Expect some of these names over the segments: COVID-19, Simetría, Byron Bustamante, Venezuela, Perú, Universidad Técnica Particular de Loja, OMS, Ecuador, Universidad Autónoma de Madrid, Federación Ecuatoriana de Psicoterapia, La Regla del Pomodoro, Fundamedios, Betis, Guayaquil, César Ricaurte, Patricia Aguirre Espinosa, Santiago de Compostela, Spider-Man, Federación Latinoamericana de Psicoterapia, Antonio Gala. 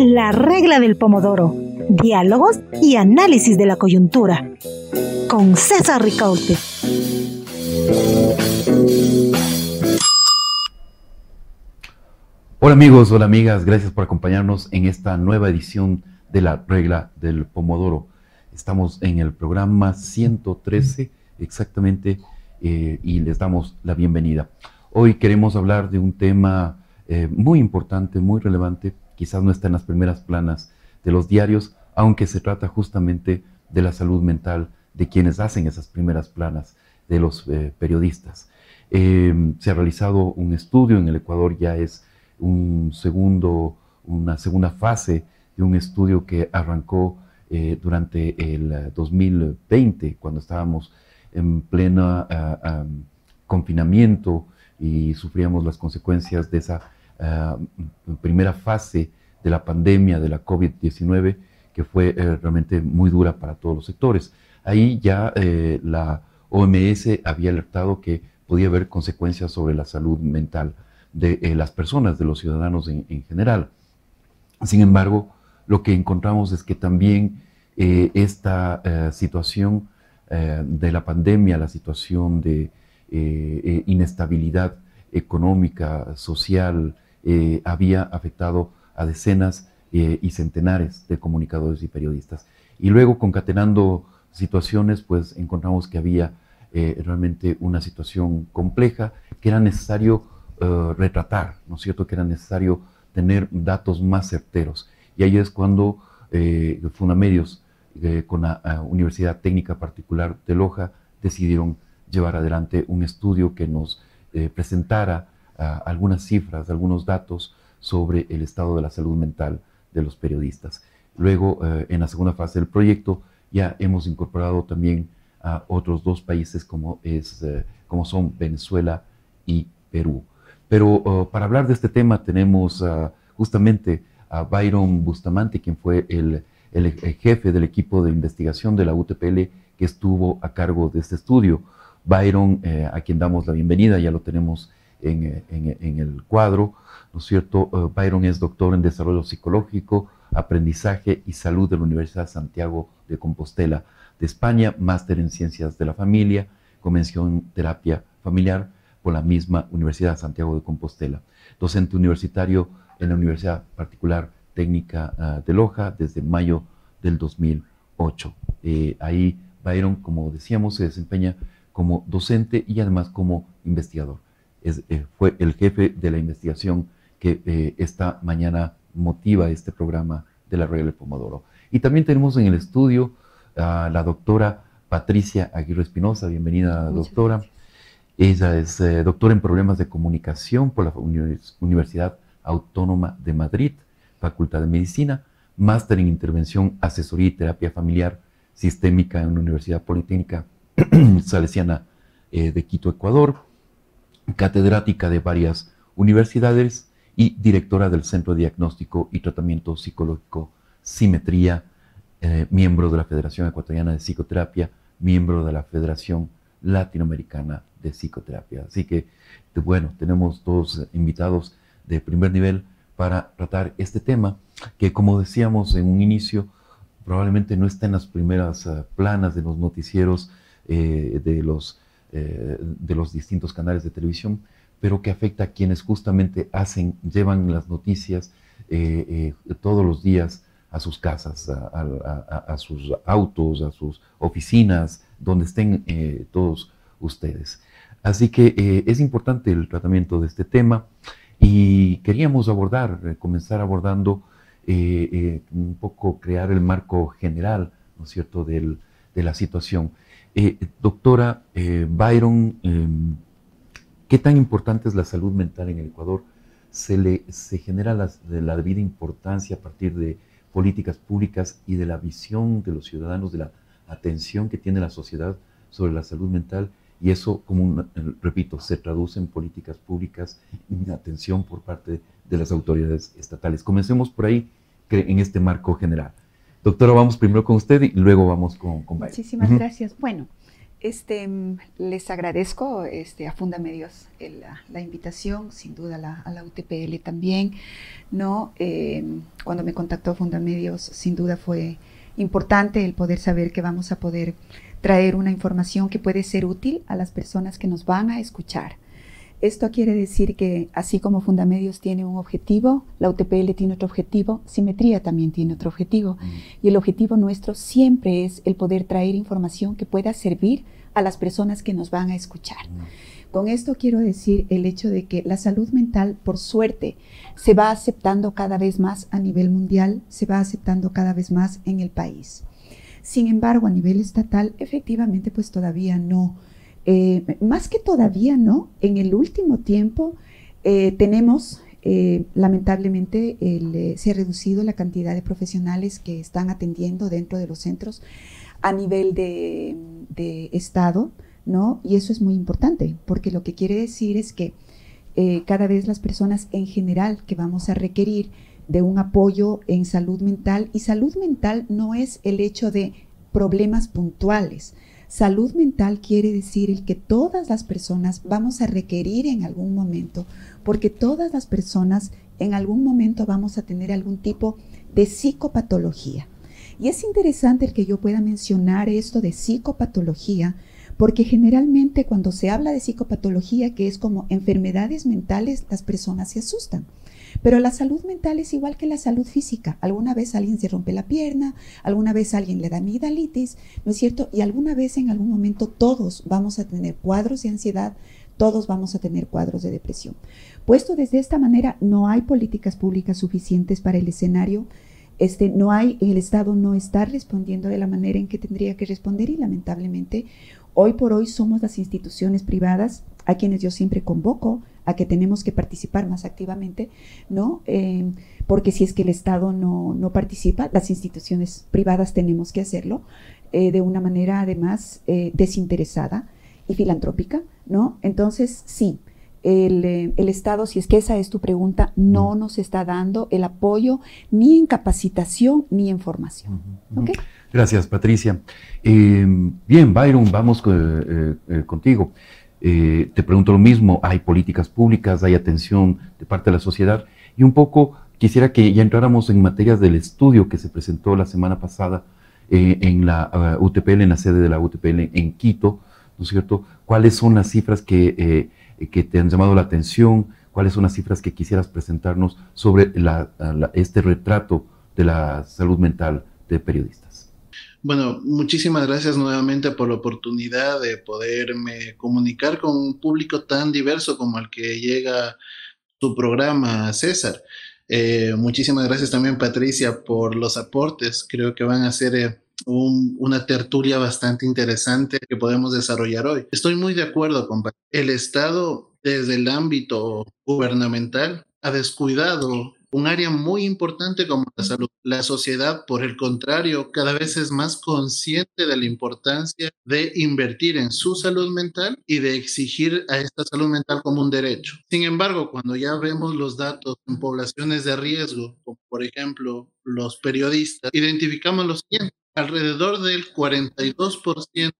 La regla del pomodoro. Diálogos y análisis de la coyuntura. Con César Ricaurte. Hola amigos, hola amigas, gracias por acompañarnos en esta nueva edición de La Regla del Pomodoro. Estamos en el programa 113 exactamente y les damos la bienvenida. Hoy queremos hablar de un tema muy importante, muy relevante, quizás no está en las primeras planas de los diarios, aunque se trata justamente de la salud mental de quienes hacen esas primeras planas, de los periodistas. Se ha realizado un estudio en el Ecuador, ya es una segunda fase de un estudio que arrancó durante el 2020, cuando estábamos en pleno confinamiento y sufríamos las consecuencias de esa primera fase de la pandemia de la COVID-19, que fue realmente muy dura para todos los sectores. Ahí ya la OMS había alertado que podía haber consecuencias sobre la salud mental de las personas, de los ciudadanos en general. Sin embargo, lo que encontramos es que también esta situación de la pandemia, la situación de inestabilidad económica, social, había afectado a decenas y centenares de comunicadores y periodistas. Y luego, concatenando situaciones, pues encontramos que había realmente una situación compleja que era necesario retratar, ¿no es cierto?, que era necesario tener datos más certeros. Y ahí es cuando Fundamedios, con la Universidad Técnica Particular de Loja, decidieron llevar adelante un estudio que nos presentara algunas cifras, algunos datos sobre el estado de la salud mental de los periodistas. Luego, en la segunda fase del proyecto, ya hemos incorporado también a otros dos países como son Venezuela y Perú. Pero para hablar de este tema tenemos justamente a Byron Bustamante, quien fue el jefe del equipo de investigación de la UTPL que estuvo a cargo de este estudio. Byron, a quien damos la bienvenida, ya lo tenemos en el cuadro, ¿no es cierto? Byron es doctor en desarrollo psicológico, aprendizaje y salud de la Universidad Santiago de Compostela de España, máster en ciencias de la familia, con mención en terapia familiar por la misma Universidad Santiago de Compostela, docente universitario en la Universidad Particular Técnica de Loja desde mayo del 2008. Ahí Byron, como decíamos, se desempeña como docente y además como investigador. Fue el jefe de la investigación que esta mañana motiva este programa de La Regla del Pomodoro. Y también tenemos en el estudio a la doctora Patricia Aguirre Espinosa. Bienvenida, doctora. Ella es doctora en problemas de comunicación por la Universidad Autónoma de Madrid, Facultad de Medicina, máster en intervención, asesoría y terapia familiar sistémica en la Universidad Politécnica Salesiana de Quito, Ecuador, catedrática de varias universidades y directora del Centro de Diagnóstico y Tratamiento Psicológico Simetría, miembro de la Federación Ecuatoriana de Psicoterapia, miembro de la Federación Latinoamericana de Psicoterapia. Así que, bueno, tenemos dos invitados de primer nivel para tratar este tema que, como decíamos en un inicio, probablemente no está en las primeras planas de los noticieros de los distintos canales de televisión, pero que afecta a quienes justamente llevan las noticias todos los días a sus casas, a sus autos, a sus oficinas, donde estén todos ustedes. Así que es importante el tratamiento de este tema y queríamos comenzar abordando un poco, crear el marco general, ¿no es cierto?, de la situación. Doctora Byron, ¿qué tan importante es la salud mental en el Ecuador? ¿Se genera la debida importancia a partir de políticas públicas y de la visión de los ciudadanos, de la atención que tiene la sociedad sobre la salud mental? Y eso, repito, se traduce en políticas públicas, en atención por parte de las autoridades estatales. Comencemos por ahí, en este marco general. Doctora, vamos primero con usted y luego vamos con Byron. Muchísimas gracias. Bueno, Les agradezco a Fundamedios la invitación, sin duda a la UTPL también, ¿no? Cuando me contactó Fundamedios, sin duda fue importante el poder saber que vamos a poder traer una información que puede ser útil a las personas que nos van a escuchar. Esto quiere decir que así como Fundamedios tiene un objetivo, la UTPL tiene otro objetivo, Simetría también tiene otro objetivo. Y el objetivo nuestro siempre es el poder traer información que pueda servir a las personas que nos van a escuchar. Con esto quiero decir el hecho de que la salud mental, por suerte, se va aceptando cada vez más a nivel mundial, se va aceptando cada vez más en el país. Sin embargo, a nivel estatal, efectivamente, pues todavía no. Más que todavía no, en el último tiempo tenemos, lamentablemente, se ha reducido la cantidad de profesionales que están atendiendo dentro de los centros a nivel de Estado, ¿no? Y eso es muy importante, porque lo que quiere decir es que cada vez las personas en general que vamos a requerir de un apoyo en salud mental, y salud mental no es el hecho de problemas puntuales. Salud mental quiere decir el que todas las personas vamos a requerir en algún momento, porque todas las personas en algún momento vamos a tener algún tipo de psicopatología. Y es interesante el que yo pueda mencionar esto de psicopatología, porque generalmente cuando se habla de psicopatología, que es como enfermedades mentales, las personas se asustan. Pero la salud mental es igual que la salud física. Alguna vez alguien se rompe la pierna, alguna vez alguien le da amigdalitis, ¿no es cierto? Y alguna vez en algún momento todos vamos a tener cuadros de ansiedad, todos vamos a tener cuadros de depresión. Puesto desde esta manera, no hay políticas públicas suficientes para el escenario. No hay, el Estado no está respondiendo de la manera en que tendría que responder y lamentablemente hoy por hoy somos las instituciones privadas a quienes yo siempre convoco a que tenemos que participar más activamente, ¿no? Porque si es que el Estado no participa, las instituciones privadas tenemos que hacerlo de una manera además desinteresada y filantrópica, ¿no? Entonces, sí, el Estado, si es que esa es tu pregunta, no nos está dando el apoyo ni en capacitación ni en formación. ¿Okay? Gracias, Patricia. Bien, Byron, vamos contigo. Te pregunto lo mismo, hay políticas públicas, hay atención de parte de la sociedad y un poco quisiera que ya entráramos en materias del estudio que se presentó la semana pasada en la UTPL, en la sede de la UTPL en Quito, ¿no es cierto? ¿Cuáles son las cifras que te han llamado la atención? ¿Cuáles son las cifras que quisieras presentarnos sobre este retrato de la salud mental de periodistas? Bueno, muchísimas gracias nuevamente por la oportunidad de poderme comunicar con un público tan diverso como el que llega tu programa, César. Muchísimas gracias también, Patricia, por los aportes. Creo que van a ser una tertulia bastante interesante que podemos desarrollar hoy. Estoy muy de acuerdo, compañero. El Estado, desde el ámbito gubernamental, ha descuidado un área muy importante como la salud. La sociedad, por el contrario, cada vez es más consciente de la importancia de invertir en su salud mental y de exigir a esta salud mental como un derecho. Sin embargo, cuando ya vemos los datos en poblaciones de riesgo, como por ejemplo los periodistas, identificamos lo siguiente. Alrededor del 42% de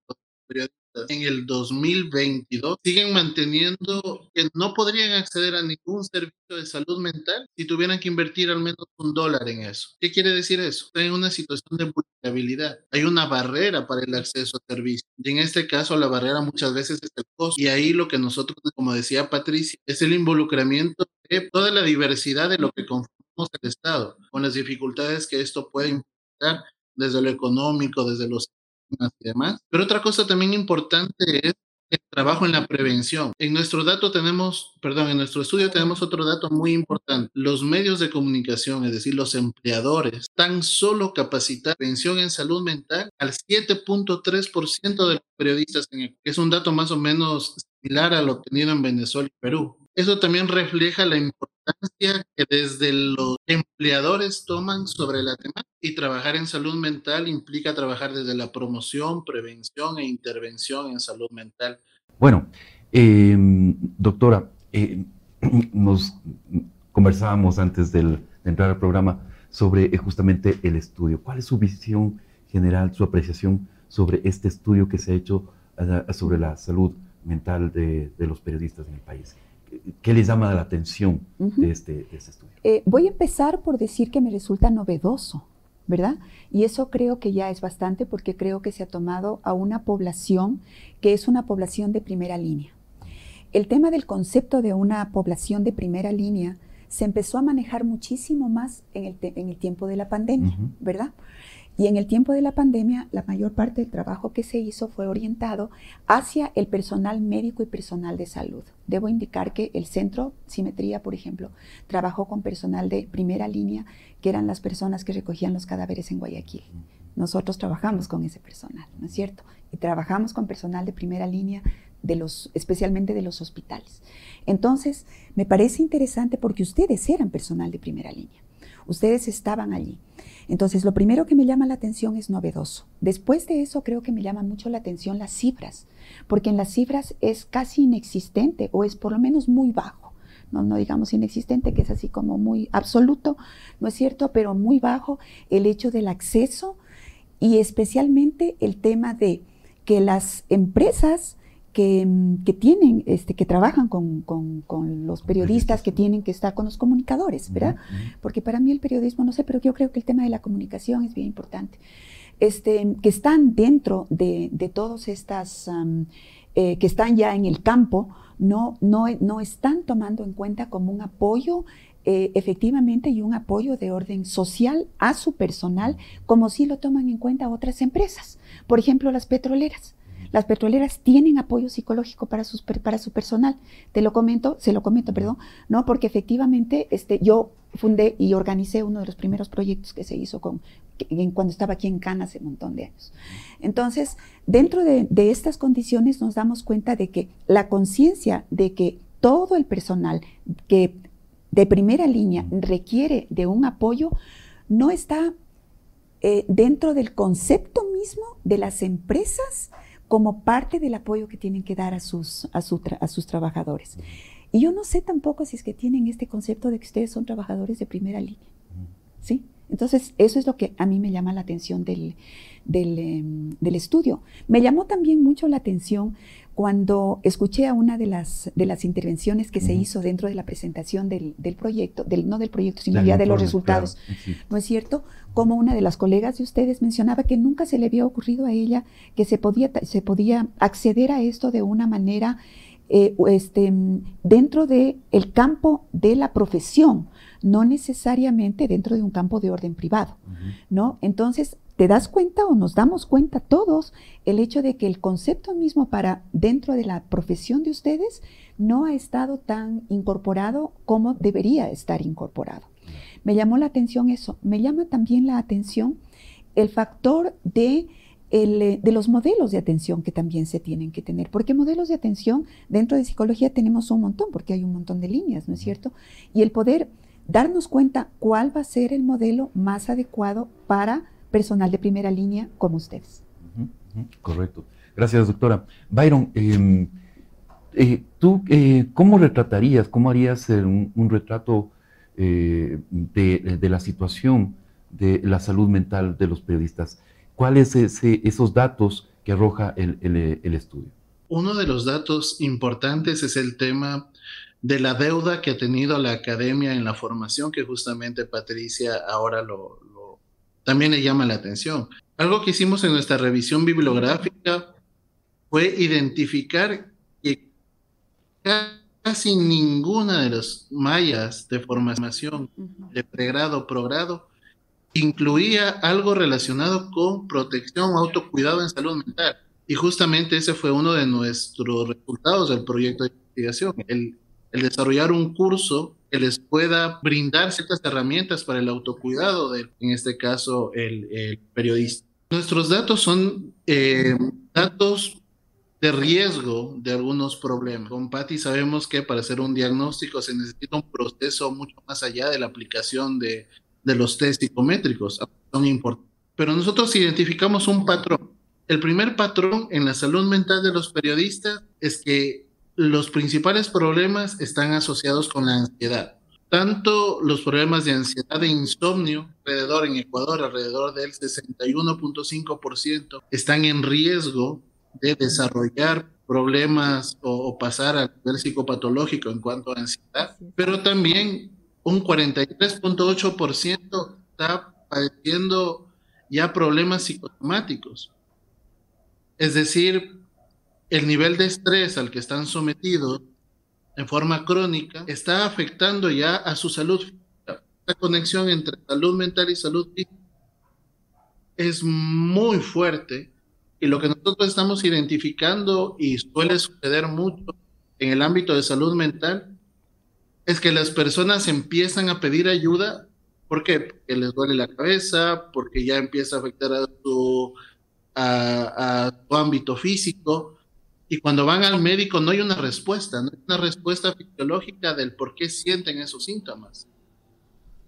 periodistas en el 2022 siguen manteniendo que no podrían acceder a ningún servicio de salud mental si tuvieran que invertir al menos $1 en eso. ¿Qué quiere decir eso? Hay una situación de vulnerabilidad, hay una barrera para el acceso a servicios y en este caso la barrera muchas veces es el costo y ahí lo que nosotros, como decía Patricia, es el involucramiento de toda la diversidad de lo que conformamos el Estado, con las dificultades que esto puede implicar desde lo económico, desde los y demás. Pero otra cosa también importante es el trabajo en la prevención. En nuestro estudio tenemos otro dato muy importante. Los medios de comunicación, es decir, los empleadores, tan solo capacitan prevención en salud mental al 7.3% de los periodistas en Ecuador. Es un dato más o menos similar a lo obtenido en Venezuela y Perú. Eso también refleja la importancia que desde los empleadores toman sobre la temática y trabajar en salud mental implica trabajar desde la promoción, prevención e intervención en salud mental. Bueno, doctora, nos conversábamos antes de entrar al programa sobre justamente el estudio. ¿Cuál es su visión general, su apreciación sobre este estudio que se ha hecho sobre la salud mental de los periodistas en el país. ¿Qué les llama la atención de este estudio? Voy a empezar por decir que me resulta novedoso, ¿verdad? Y eso creo que ya es bastante, porque creo que se ha tomado a una población que es una población de primera línea. El tema del concepto de una población de primera línea se empezó a manejar muchísimo más en el tiempo de la pandemia, ¿verdad? Y en el tiempo de la pandemia, la mayor parte del trabajo que se hizo fue orientado hacia el personal médico y personal de salud. Debo indicar que el centro Simetría, por ejemplo, trabajó con personal de primera línea, que eran las personas que recogían los cadáveres en Guayaquil. Nosotros trabajamos con ese personal, ¿no es cierto? Y trabajamos con personal de primera línea, especialmente de los hospitales. Entonces, me parece interesante porque ustedes eran personal de primera línea. Ustedes estaban allí. Entonces, lo primero que me llama la atención es novedoso. Después de eso, creo que me llaman mucho la atención las cifras, porque en las cifras es casi inexistente, o es por lo menos muy bajo. No digamos inexistente, que es así como muy absoluto, ¿no es cierto? Pero muy bajo el hecho del acceso, y especialmente el tema de que las empresas que trabajan con los periodistas, que tienen que estar con los comunicadores, ¿verdad? Porque para mí el periodismo, no sé, pero yo creo que el tema de la comunicación es bien importante. Que están dentro de todas estas, que están ya en el campo, no están tomando en cuenta como un apoyo efectivamente, y un apoyo de orden social a su personal, como sí lo toman en cuenta otras empresas. Por ejemplo, las petroleras. Las petroleras tienen apoyo psicológico para su personal. Se lo comento, ¿no? Porque efectivamente yo fundé y organicé uno de los primeros proyectos que se hizo cuando estaba aquí en Cannes hace un montón de años. Entonces, dentro de estas condiciones nos damos cuenta de que la conciencia de que todo el personal que de primera línea requiere de un apoyo no está dentro del concepto mismo de las empresas como parte del apoyo que tienen que dar a sus trabajadores. Y yo no sé tampoco si es que tienen este concepto de que ustedes son trabajadores de primera línea, ¿sí? Entonces, eso es lo que a mí me llama la atención del estudio. Me llamó también mucho la atención cuando escuché a una de las intervenciones que se hizo dentro de la presentación del proyecto, de los resultados, claro. ¿No es cierto? Como una de las colegas de ustedes mencionaba que nunca se le había ocurrido a ella que se podía acceder a esto de una manera dentro del campo de la profesión, no necesariamente dentro de un campo de orden privado, ¿no? Entonces, ¿te das cuenta, o nos damos cuenta todos, el hecho de que el concepto mismo para dentro de la profesión de ustedes no ha estado tan incorporado como debería estar incorporado? Me llamó la atención eso. Me llama también la atención el factor de los modelos de atención que también se tienen que tener, porque modelos de atención dentro de psicología tenemos un montón, porque hay un montón de líneas, ¿no es cierto? Y el poder darnos cuenta cuál va a ser el modelo más adecuado para personal de primera línea como ustedes. Correcto. Gracias, doctora. Byron, ¿tú cómo retratarías, cómo harías un retrato de la situación de la salud mental de los periodistas? ¿Cuáles son esos datos que arroja el estudio? Uno de los datos importantes es el tema de la deuda que ha tenido la academia en la formación, que justamente Patricia ahora también le llama la atención. Algo que hicimos en nuestra revisión bibliográfica fue identificar que casi ninguna de las mallas de formación de pregrado o progrado incluía algo relacionado con protección o autocuidado en salud mental. Y justamente ese fue uno de nuestros resultados del proyecto de investigación, el desarrollar un curso que les pueda brindar ciertas herramientas para el autocuidado, en este caso, el periodista. Nuestros datos son datos de riesgo de algunos problemas. Con Patti sabemos que para hacer un diagnóstico se necesita un proceso mucho más allá de la aplicación de los test psicométricos, son importantes. Pero nosotros identificamos un patrón. El primer patrón en la salud mental de los periodistas es que los principales problemas están asociados con la ansiedad. Tanto los problemas de ansiedad e insomnio, en Ecuador, alrededor del 61.5%, están en riesgo de desarrollar problemas o pasar a nivel psicopatológico en cuanto a ansiedad, pero también un 43.8% está padeciendo ya problemas psicosomáticos. Es decir, el nivel de estrés al que están sometidos en forma crónica está afectando ya a su salud física. La conexión entre salud mental y salud física es muy fuerte, y lo que nosotros estamos identificando, y suele suceder mucho en el ámbito de salud mental, es que las personas empiezan a pedir ayuda. ¿Por qué? Porque les duele la cabeza, porque ya empieza a afectar a su ámbito físico, y cuando van al médico no hay una respuesta, no hay una respuesta fisiológica del por qué sienten esos síntomas.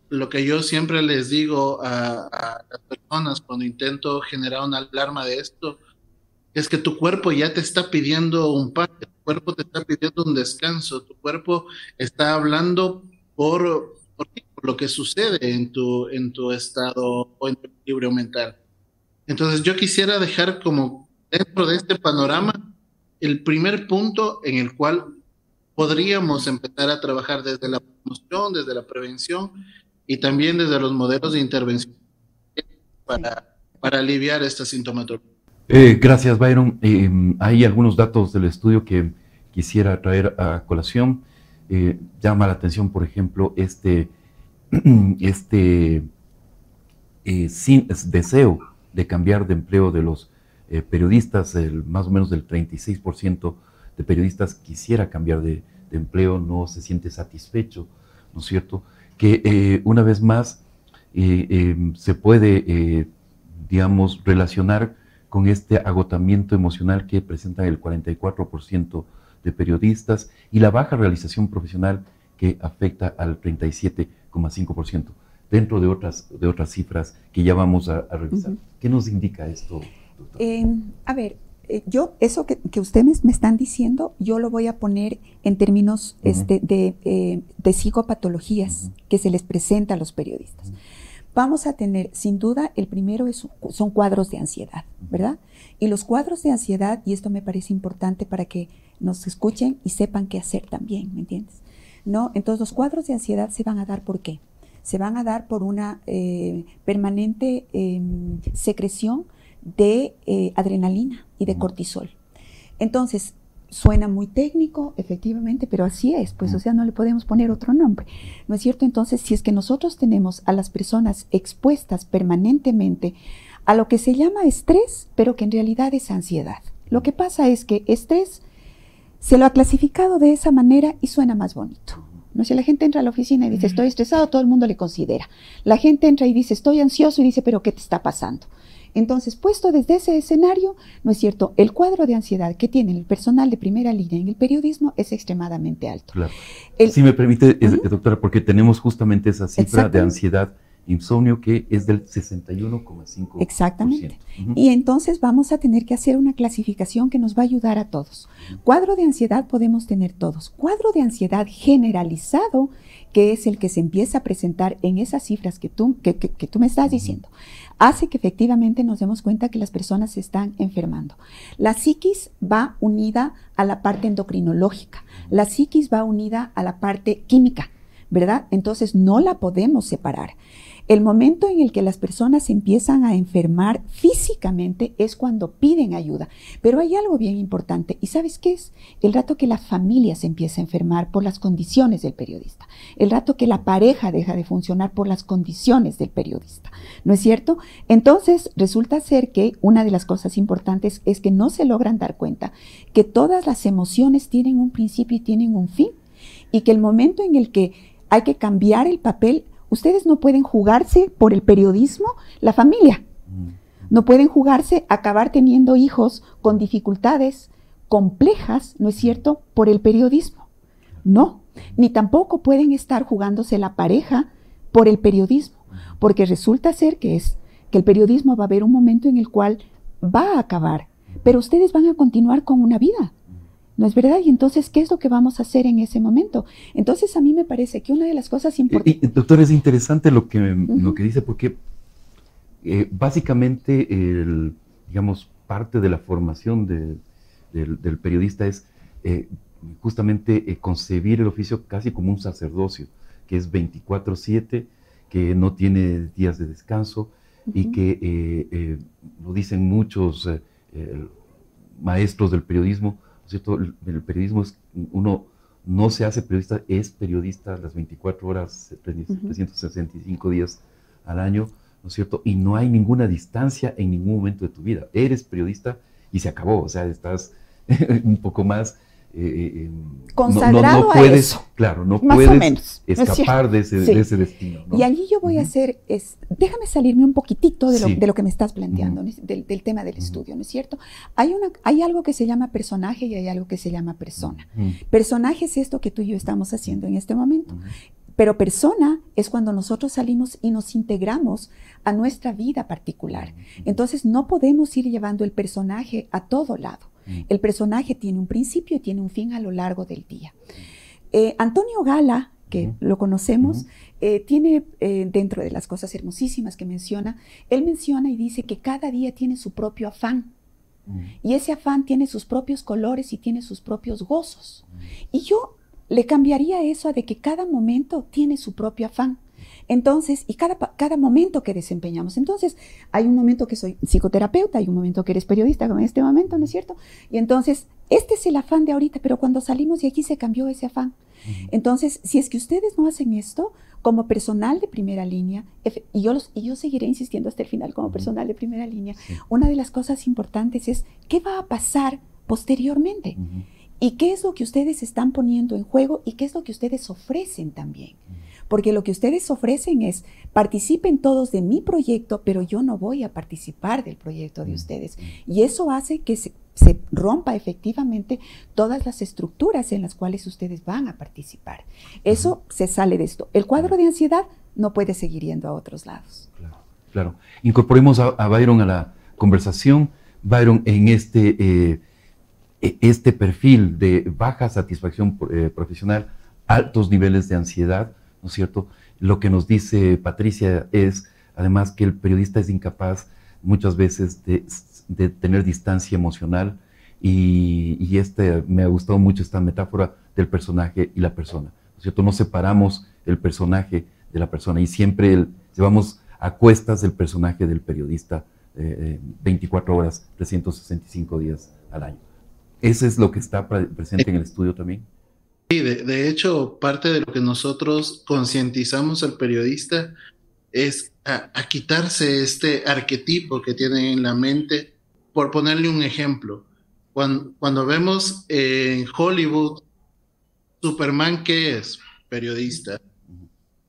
Lo que yo siempre les digo a las personas cuando intento generar una alarma de esto, es que tu cuerpo ya te está pidiendo un par, tu cuerpo te está pidiendo un descanso, tu cuerpo está hablando por lo que sucede en tu estado o en tu equilibrio mental. Entonces yo quisiera dejar como dentro de este panorama el primer punto en el cual podríamos empezar a trabajar desde la promoción, desde la prevención, y también desde los modelos de intervención para aliviar esta sintomatología. Gracias, Byron. Hay algunos datos del estudio que quisiera traer a colación. Llama la atención, por ejemplo, deseo de cambiar de empleo de los periodistas. Más o menos del 36% de periodistas quisiera cambiar de empleo, no se siente satisfecho, ¿no es cierto? Que una vez más se puede, digamos, relacionar con este agotamiento emocional que presenta el 44% de periodistas y la baja realización profesional que afecta al 37,5%, dentro de otras cifras que ya vamos a revisar. ¿Qué nos indica esto, doctor? A ver, yo eso que ustedes me están diciendo, yo lo voy a poner en términos de psicopatologías que se les presenta a los periodistas. Vamos a tener, sin duda, el primero son cuadros de ansiedad, ¿verdad? Y los cuadros de ansiedad, y esto me parece importante para que nos escuchen y sepan qué hacer también, ¿me entiendes? ¿No? Entonces, los cuadros de ansiedad se van a dar, ¿por qué? Se van a dar por una permanente secreción de adrenalina y de cortisol. Entonces, suena muy técnico, efectivamente, pero así es, pues, o sea, no le podemos poner otro nombre, ¿no es cierto? Entonces, si es que nosotros tenemos a las personas expuestas permanentemente a lo que se llama estrés, pero que en realidad es ansiedad. Lo que pasa es que estrés se lo ha clasificado de esa manera y suena más bonito. No sé, la gente entra a la oficina y dice, estoy estresado, todo el mundo le considera. La gente entra y dice, estoy ansioso, y dice, pero ¿qué te está pasando? Entonces, puesto desde ese escenario, ¿no es cierto?, el cuadro de ansiedad que tiene el personal de primera línea en el periodismo es extremadamente alto. Claro. Si me permite, doctora, porque tenemos justamente esa cifra de ansiedad, insomnio, que es del 61,5%. Exactamente. Y entonces vamos a tener que hacer una clasificación que nos va a ayudar a todos. Cuadro de ansiedad podemos tener todos. Cuadro de ansiedad generalizado, que es el que se empieza a presentar en esas cifras que tú me estás diciendo, hace que efectivamente nos demos cuenta que las personas se están enfermando. La psiquis va unida a la parte endocrinológica, la psiquis va unida a la parte química, ¿verdad? Entonces no la podemos separar. El momento en el que las personas se empiezan a enfermar físicamente es cuando piden ayuda. Pero hay algo bien importante, ¿y sabes qué es? El rato que la familia se empieza a enfermar por las condiciones del periodista, el rato que la pareja deja de funcionar por las condiciones del periodista, ¿no es cierto? Entonces, resulta ser que una de las cosas importantes es que no se logran dar cuenta que todas las emociones tienen un principio y tienen un fin, y que el momento en el que hay que cambiar el papel, ustedes no pueden jugarse por el periodismo la familia, no pueden jugarse acabar teniendo hijos con dificultades complejas, ¿no es cierto?, por el periodismo, no, ni tampoco pueden estar jugándose la pareja por el periodismo, porque resulta ser que el periodismo va a haber un momento en el cual va a acabar, pero ustedes van a continuar con una vida. ¿No es verdad? Y entonces, ¿qué es lo que vamos a hacer en ese momento? Entonces, a mí me parece que una de las cosas importantes... Doctor, es interesante lo que dice, porque básicamente, digamos, parte de la formación del periodista es justamente concebir el oficio casi como un sacerdocio, que es 24/7, que no tiene días de descanso, uh-huh. y que lo dicen muchos maestros del periodismo, ¿no es cierto? El periodismo es, uno no se hace periodista, es periodista las 24 horas, 365 uh-huh. días al año, ¿no es cierto? Y no hay ninguna distancia en ningún momento de tu vida. Eres periodista y se acabó, o sea, estás un poco más... consagrado no puedes, a eso. Claro, no más puedes o menos, escapar ¿no es cierto? De ese destino, ¿no? Y allí yo voy uh-huh. a hacer, déjame salirme un poquitito de, sí. De lo que me estás planteando, uh-huh. del tema del uh-huh. estudio, ¿no es cierto? Hay algo que se llama personaje y hay algo que se llama persona. Uh-huh. Personaje es esto que tú y yo estamos haciendo en este momento. Uh-huh. Pero persona es cuando nosotros salimos y nos integramos a nuestra vida particular. Entonces no podemos ir llevando el personaje a todo lado. El personaje tiene un principio y tiene un fin a lo largo del día. Antonio Gala, que uh-huh. lo conocemos, uh-huh. Tiene dentro de las cosas hermosísimas que menciona, él menciona y dice que cada día tiene su propio afán. Uh-huh. Y ese afán tiene sus propios colores y tiene sus propios gozos. Uh-huh. Y yo le cambiaría eso a de que cada momento tiene su propio afán. Entonces, y cada momento que desempeñamos. Entonces, hay un momento que soy psicoterapeuta, hay un momento que eres periodista, como en este momento, ¿no es cierto? Y entonces, este es el afán de ahorita, pero cuando salimos de aquí se cambió ese afán. Uh-huh. Entonces, si es que ustedes no hacen esto, como personal de primera línea, y yo seguiré insistiendo hasta el final como personal de primera línea, sí. una de las cosas importantes es, ¿qué va a pasar posteriormente? Uh-huh. ¿Y qué es lo que ustedes están poniendo en juego? ¿Y qué es lo que ustedes ofrecen también? Porque lo que ustedes ofrecen es, participen todos de mi proyecto, pero yo no voy a participar del proyecto de ustedes. Y eso hace que se rompa efectivamente todas las estructuras en las cuales ustedes van a participar. Eso se sale de esto. El cuadro de ansiedad no puede seguir yendo a otros lados. Claro, claro. Incorporemos a Byron a la conversación. Byron, en este perfil de baja satisfacción profesional, altos niveles de ansiedad, ¿no es cierto? Lo que nos dice Patricia es, además, que el periodista es incapaz muchas veces de tener distancia emocional y me ha gustado mucho esta metáfora del personaje y la persona, ¿no es cierto? No separamos el personaje de la persona y siempre llevamos a cuestas el personaje del periodista 24 horas, 365 días al año. ¿Eso es lo que está presente en el estudio también? Sí, de hecho, parte de lo que nosotros concientizamos al periodista es a quitarse este arquetipo que tiene en la mente. Por ponerle un ejemplo, cuando vemos en Hollywood, Superman, ¿qué es? Periodista.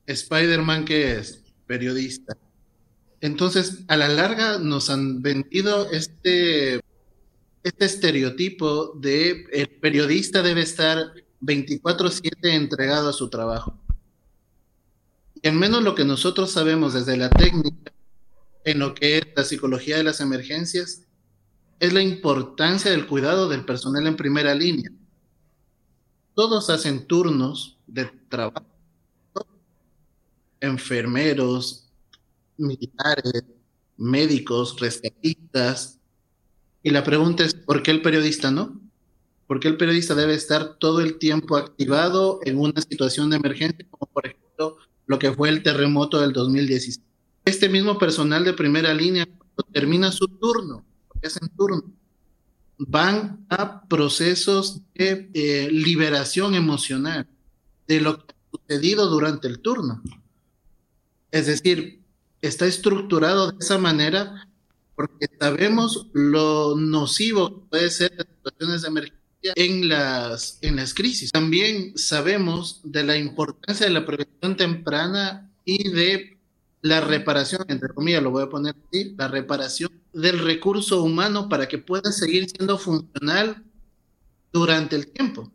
Spider-Man, ¿qué es? Periodista. Entonces, a la larga nos han vendido este estereotipo de el periodista debe estar 24/7 entregado a su trabajo. Y al menos lo que nosotros sabemos desde la técnica, en lo que es la psicología de las emergencias, es la importancia del cuidado del personal en primera línea. Todos hacen turnos de trabajo. Enfermeros, militares, médicos, rescatistas. Y la pregunta es, ¿por qué el periodista no? ¿Por qué el periodista debe estar todo el tiempo activado en una situación de emergencia, como por ejemplo lo que fue el terremoto del 2016? Este mismo personal de primera línea, cuando termina su turno, porque es en turno, van a procesos de liberación emocional de lo que ha sucedido durante el turno. Es decir, está estructurado de esa manera porque sabemos lo nocivo que puede ser las situaciones de emergencia en las crisis. También sabemos de la importancia de la prevención temprana y de la reparación, entre comillas, lo voy a poner así, la reparación del recurso humano para que pueda seguir siendo funcional durante el tiempo.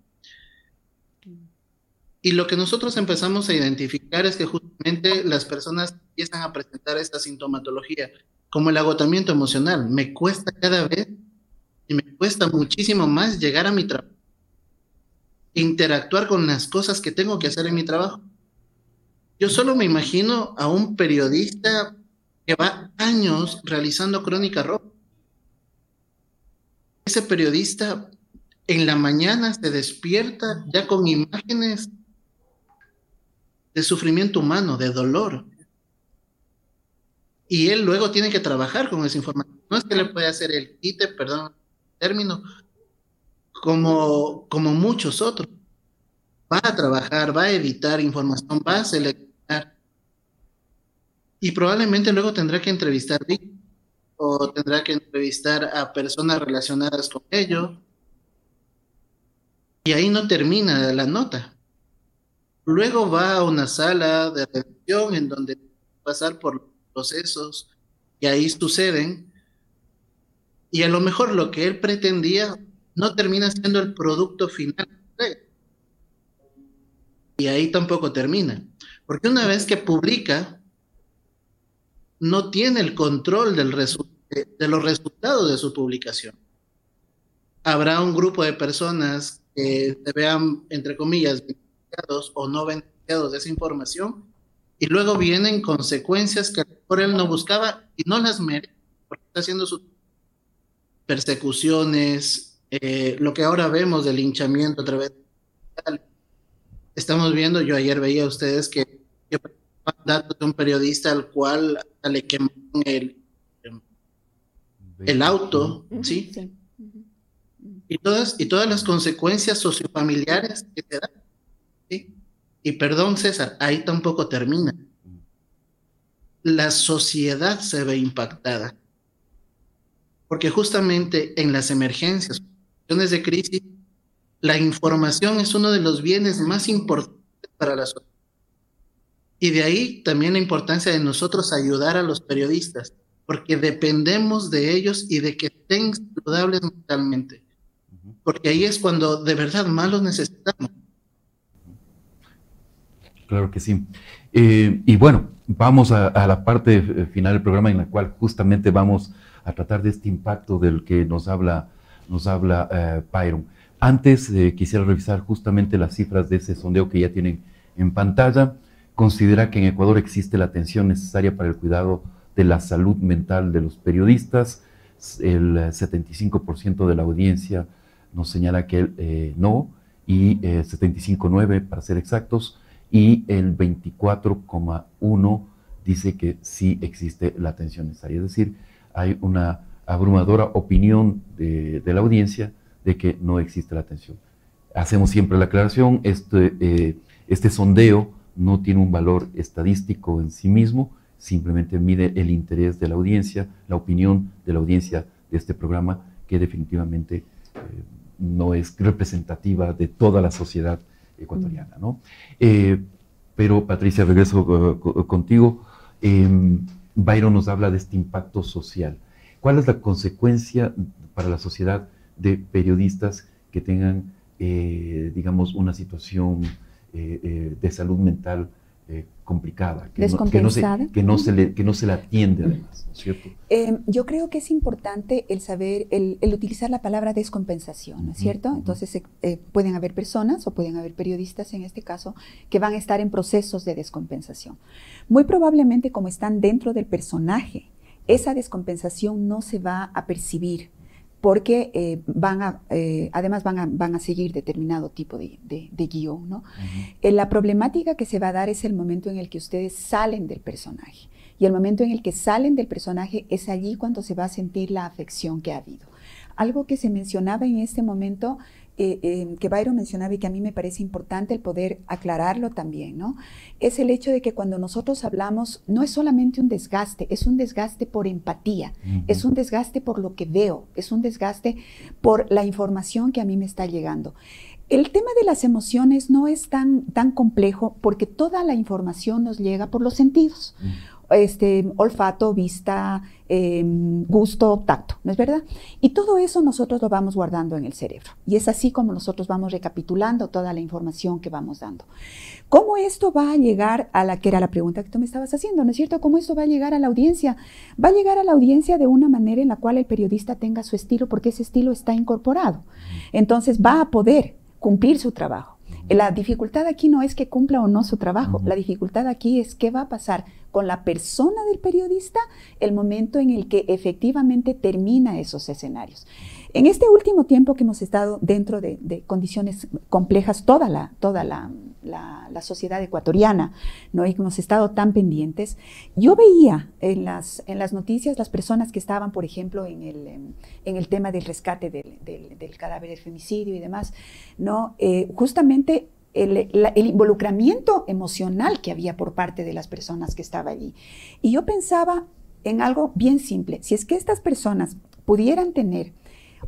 Y lo que nosotros empezamos a identificar es que justamente las personas empiezan a presentar esta sintomatología, como el agotamiento emocional. Me cuesta cada vez y me cuesta muchísimo más llegar a mi trabajo, interactuar con las cosas que tengo que hacer en mi trabajo. Yo solo me imagino a un periodista que va años realizando crónica roja. ese periodista en la mañana se despierta ya con imágenes de sufrimiento humano, de dolor. Y él luego tiene que trabajar con esa información. No es que le puede hacer el quite, perdón el término, como muchos otros. Va a trabajar, va a editar información, va a seleccionar. Y probablemente luego tendrá que entrevistar víctimas o tendrá que entrevistar a personas relacionadas con ello. Y ahí no termina la nota. Luego va a una sala de redacción en donde pasar por los procesos que ahí suceden. Y a lo mejor lo que él pretendía no termina siendo el producto final. Y ahí tampoco termina. Porque una vez que publica, no tiene el control de los resultados de su publicación. Habrá un grupo de personas que se vean, entre comillas, beneficiados o no beneficiados de esa información, y luego vienen consecuencias que por él no buscaba y no las merece, porque está haciendo sus persecuciones, lo que ahora vemos del linchamiento a través de tal. Estamos viendo, yo ayer veía a ustedes que datos de un periodista al cual le quemaron el auto, ¿sí? Sí. Y todas las consecuencias sociofamiliares que se dan, ¿sí? Y perdón, César, ahí tampoco termina. La sociedad se ve impactada. Porque justamente en las emergencias, situaciones de crisis, la información es uno de los bienes más importantes para la sociedad. Y de ahí también la importancia de nosotros ayudar a los periodistas, porque dependemos de ellos y de que estén saludables mentalmente. Porque ahí es cuando de verdad más los necesitamos. Claro que sí. Y bueno, vamos a la parte final del programa en la cual justamente vamos a tratar de este impacto del que nos habla Byron. Antes quisiera revisar justamente las cifras de ese sondeo que ya tienen en pantalla. Considera que en Ecuador existe la atención necesaria para el cuidado de la salud mental de los periodistas. El 75% de la audiencia nos señala que no, y 75.9% para ser exactos, y el 24.1% dice que sí existe la atención necesaria. Es decir, hay una abrumadora opinión de la audiencia de que no existe la atención. Hacemos siempre la aclaración, este sondeo no tiene un valor estadístico en sí mismo, simplemente mide el interés de la audiencia, la opinión de la audiencia de este programa, que definitivamente no es representativa de toda la sociedad ecuatoriana, ¿no? Pero Patricia, regreso contigo. Byron nos habla de este impacto social. ¿Cuál es la consecuencia para la sociedad de periodistas que tengan, digamos, una situación de salud mental complicada, que no se le atiende además, ¿no es cierto? Yo creo que es importante el saber, el utilizar la palabra descompensación, ¿no es cierto? Entonces pueden haber personas o pueden haber periodistas en este caso que van a estar en procesos de descompensación. Muy probablemente como están dentro del personaje, esa descompensación no se va a percibir porque además van a seguir determinado tipo de guión, ¿no? Uh-huh. La problemática que se va a dar es el momento en el que ustedes salen del personaje. Y el momento en el que salen del personaje es allí cuando se va a sentir la afección que ha habido. Algo que se mencionaba en este momento, que Byron mencionaba y que a mí me parece importante el poder aclararlo también, ¿no? Es el hecho de que cuando nosotros hablamos, no es solamente un desgaste, es un desgaste por empatía, uh-huh. Es un desgaste por lo que veo, es un desgaste por la información que a mí me está llegando. El tema de las emociones no es tan complejo porque toda la información nos llega por los sentidos. Uh-huh. Olfato, vista, gusto, tacto, ¿no es verdad? Y todo eso nosotros lo vamos guardando en el cerebro. Y es así como nosotros vamos recapitulando toda la información que vamos dando. ¿Cómo esto va a llegar a la que era la pregunta que tú me estabas haciendo, ¿no es cierto? ¿Cómo esto va a llegar a la audiencia? Va a llegar a la audiencia de una manera en la cual el periodista tenga su estilo, porque ese estilo está incorporado. Entonces va a poder cumplir su trabajo. La dificultad aquí no es que cumpla o no su trabajo, la dificultad aquí es qué va a pasar con la persona del periodista el momento en el que efectivamente termina esos escenarios. En este último tiempo que hemos estado dentro de condiciones complejas, toda la sociedad ecuatoriana, ¿no? Y hemos estado tan pendientes. Yo veía en las noticias las personas que estaban, por ejemplo, en el tema del rescate del cadáver del femicidio y demás, ¿no? Justamente el involucramiento emocional que había por parte de las personas que estaban allí. Y yo pensaba en algo bien simple. Si es que estas personas pudieran tener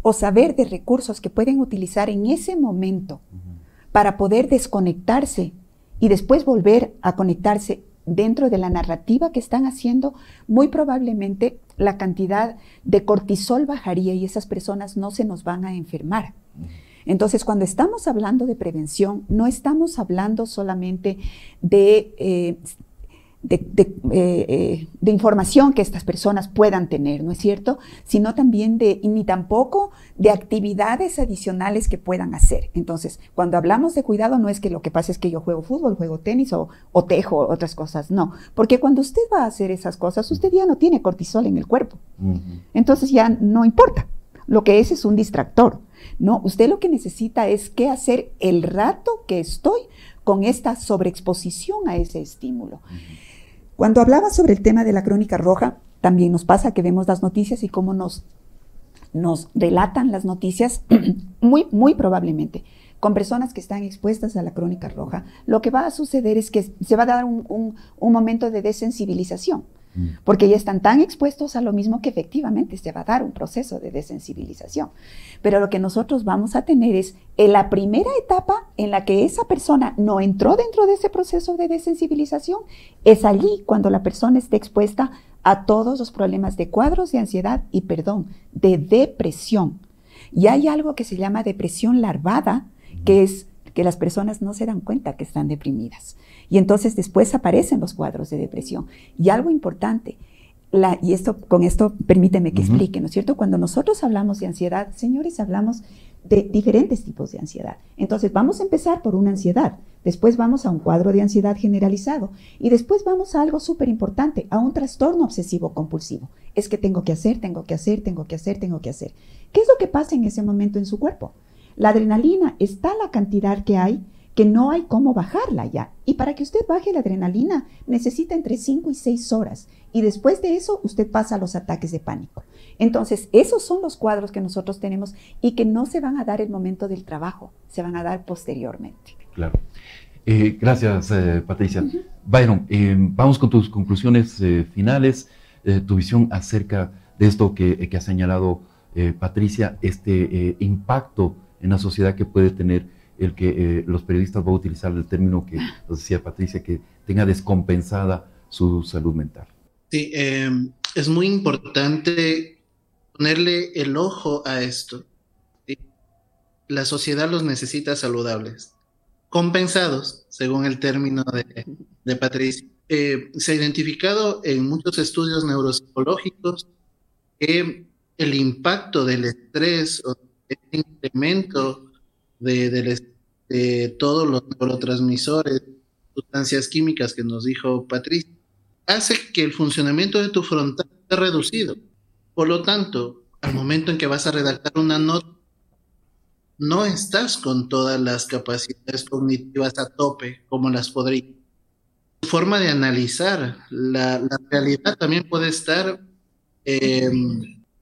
o saber de recursos que pueden utilizar en ese momento para poder desconectarse y después volver a conectarse dentro de la narrativa que están haciendo, muy probablemente la cantidad de cortisol bajaría y esas personas no se nos van a enfermar. Entonces, cuando estamos hablando de prevención, no estamos hablando solamente de información que estas personas puedan tener, ¿no es cierto? Sino también ni tampoco de actividades adicionales que puedan hacer. Entonces, cuando hablamos de cuidado, no es que lo que pasa es que yo juego fútbol, juego tenis o tejo, otras cosas, no. Porque cuando usted va a hacer esas cosas, usted ya no tiene cortisol en el cuerpo. Entonces ya no importa. Lo que es un distractor, ¿no? Usted lo que necesita es qué hacer el rato que estoy con esta sobreexposición a ese estímulo. Cuando hablaba sobre el tema de la crónica roja, también nos pasa que vemos las noticias y cómo nos relatan las noticias, muy probablemente, con personas que están expuestas a la crónica roja. Lo que va a suceder es que se va a dar un momento de desensibilización, porque ya están tan expuestos a lo mismo que efectivamente se va a dar un proceso de desensibilización. Pero lo que nosotros vamos a tener es en la primera etapa en la que esa persona no entró dentro de ese proceso de desensibilización, es allí cuando la persona esté expuesta a todos los problemas de cuadros de ansiedad y, perdón, de depresión. Y hay algo que se llama depresión larvada, que es que las personas no se dan cuenta que están deprimidas. Y entonces después aparecen los cuadros de depresión. Y algo importante, con esto permíteme que explique, ¿no es cierto? Cuando nosotros hablamos de ansiedad, señores, hablamos de diferentes tipos de ansiedad. Entonces vamos a empezar por una ansiedad, después vamos a un cuadro de ansiedad generalizado y después vamos a algo súper importante, a un trastorno obsesivo compulsivo. Es que tengo que hacer. ¿Qué es lo que pasa en ese momento en su cuerpo? La adrenalina está la cantidad que hay, que no hay cómo bajarla ya. Y para que usted baje la adrenalina necesita entre 5 y 6 horas. Y después de eso usted pasa a los ataques de pánico. Entonces, esos son los cuadros que nosotros tenemos y que no se van a dar el momento del trabajo, se van a dar posteriormente. Claro. Gracias, Patricia. Byron, vamos con tus conclusiones finales, tu visión acerca de esto que ha señalado Patricia, este impacto en la sociedad que puede tener el que los periodistas van a utilizar el término que nos decía Patricia, que tenga descompensada su salud mental. Sí, es muy importante ponerle el ojo a esto. ¿Sí? La sociedad los necesita saludables, compensados, según el término de Patricia. Se ha identificado en muchos estudios neuropsicológicos que el impacto del estrés o el incremento de todos los neurotransmisores, sustancias químicas que nos dijo Patricia, hace que el funcionamiento de tu frontal esté reducido. Por lo tanto, al momento en que vas a redactar una nota, no estás con todas las capacidades cognitivas a tope como las podrías. Tu forma de analizar la realidad también puede estar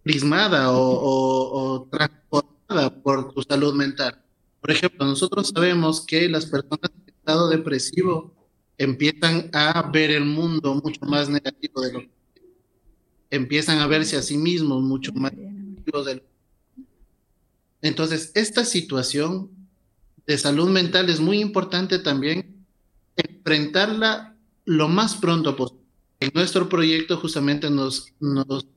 prismada o transformada por tu salud mental. Por ejemplo, nosotros sabemos que las personas en estado depresivo empiezan a ver el mundo mucho más negativo de lo que empiezan a verse a sí mismos mucho más negativos de lo que. Entonces, esta situación de salud mental es muy importante también enfrentarla lo más pronto posible. En nuestro proyecto justamente nos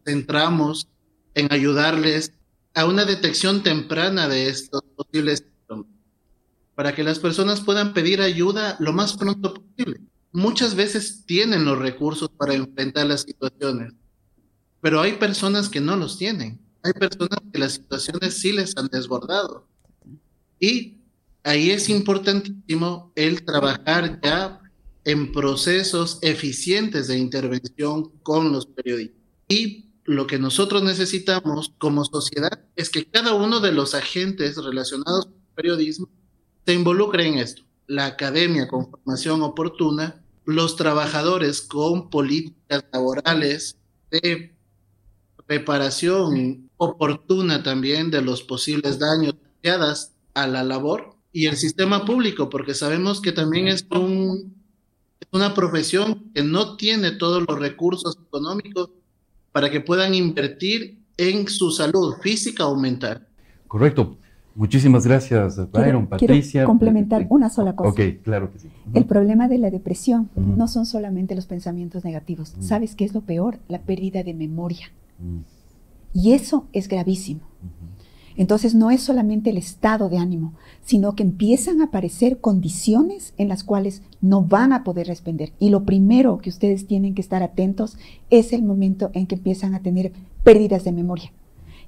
centramos en ayudarles a una detección temprana de estos posibles para que las personas puedan pedir ayuda lo más pronto posible. Muchas veces tienen los recursos para enfrentar las situaciones, pero hay personas que no los tienen. Hay personas que las situaciones sí les han desbordado. Y ahí es importantísimo el trabajar ya en procesos eficientes de intervención con los periodistas. Y lo que nosotros necesitamos como sociedad es que cada uno de los agentes relacionados con el periodismo se involucre en esto. La academia con formación oportuna, los trabajadores con políticas laborales de reparación oportuna también de los posibles daños asociados a la labor, y el sistema público, porque sabemos que también es una profesión que no tiene todos los recursos económicos para que puedan invertir en su salud física o mental. Correcto. Muchísimas gracias, Byron, Patricia. Quiero complementar una sola cosa. Ok, claro que sí. El problema de la depresión no son solamente los pensamientos negativos. ¿Sabes qué es lo peor? La pérdida de memoria. Y eso es gravísimo. Entonces no es solamente el estado de ánimo, sino que empiezan a aparecer condiciones en las cuales no van a poder responder. Y lo primero que ustedes tienen que estar atentos es el momento en que empiezan a tener pérdidas de memoria.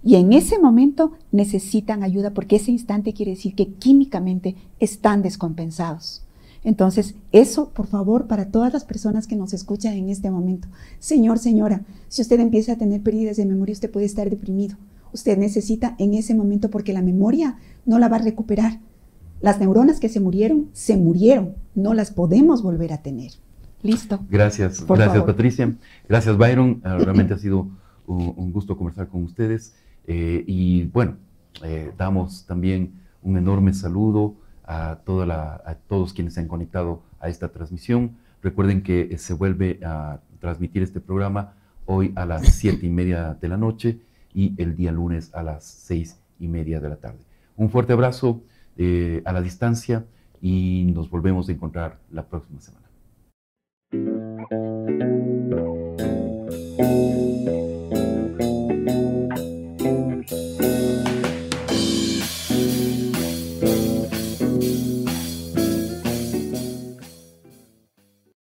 Y en ese momento necesitan ayuda, porque ese instante quiere decir que químicamente están descompensados. Entonces, eso, por favor, para todas las personas que nos escuchan en este momento. Señor, señora, si usted empieza a tener pérdidas de memoria, usted puede estar deprimido. Usted necesita en ese momento, porque la memoria no la va a recuperar. Las neuronas que se murieron, no las podemos volver a tener. Listo. Gracias, gracias, Patricia. Gracias, Byron. Realmente ha sido un gusto conversar con ustedes. Y bueno, damos también un enorme saludo a todos quienes se han conectado a esta transmisión. Recuerden que se vuelve a transmitir este programa hoy a las 7:30 de la noche y el día lunes a las 6:30 de la tarde. Un fuerte abrazo a la distancia y nos volvemos a encontrar la próxima semana.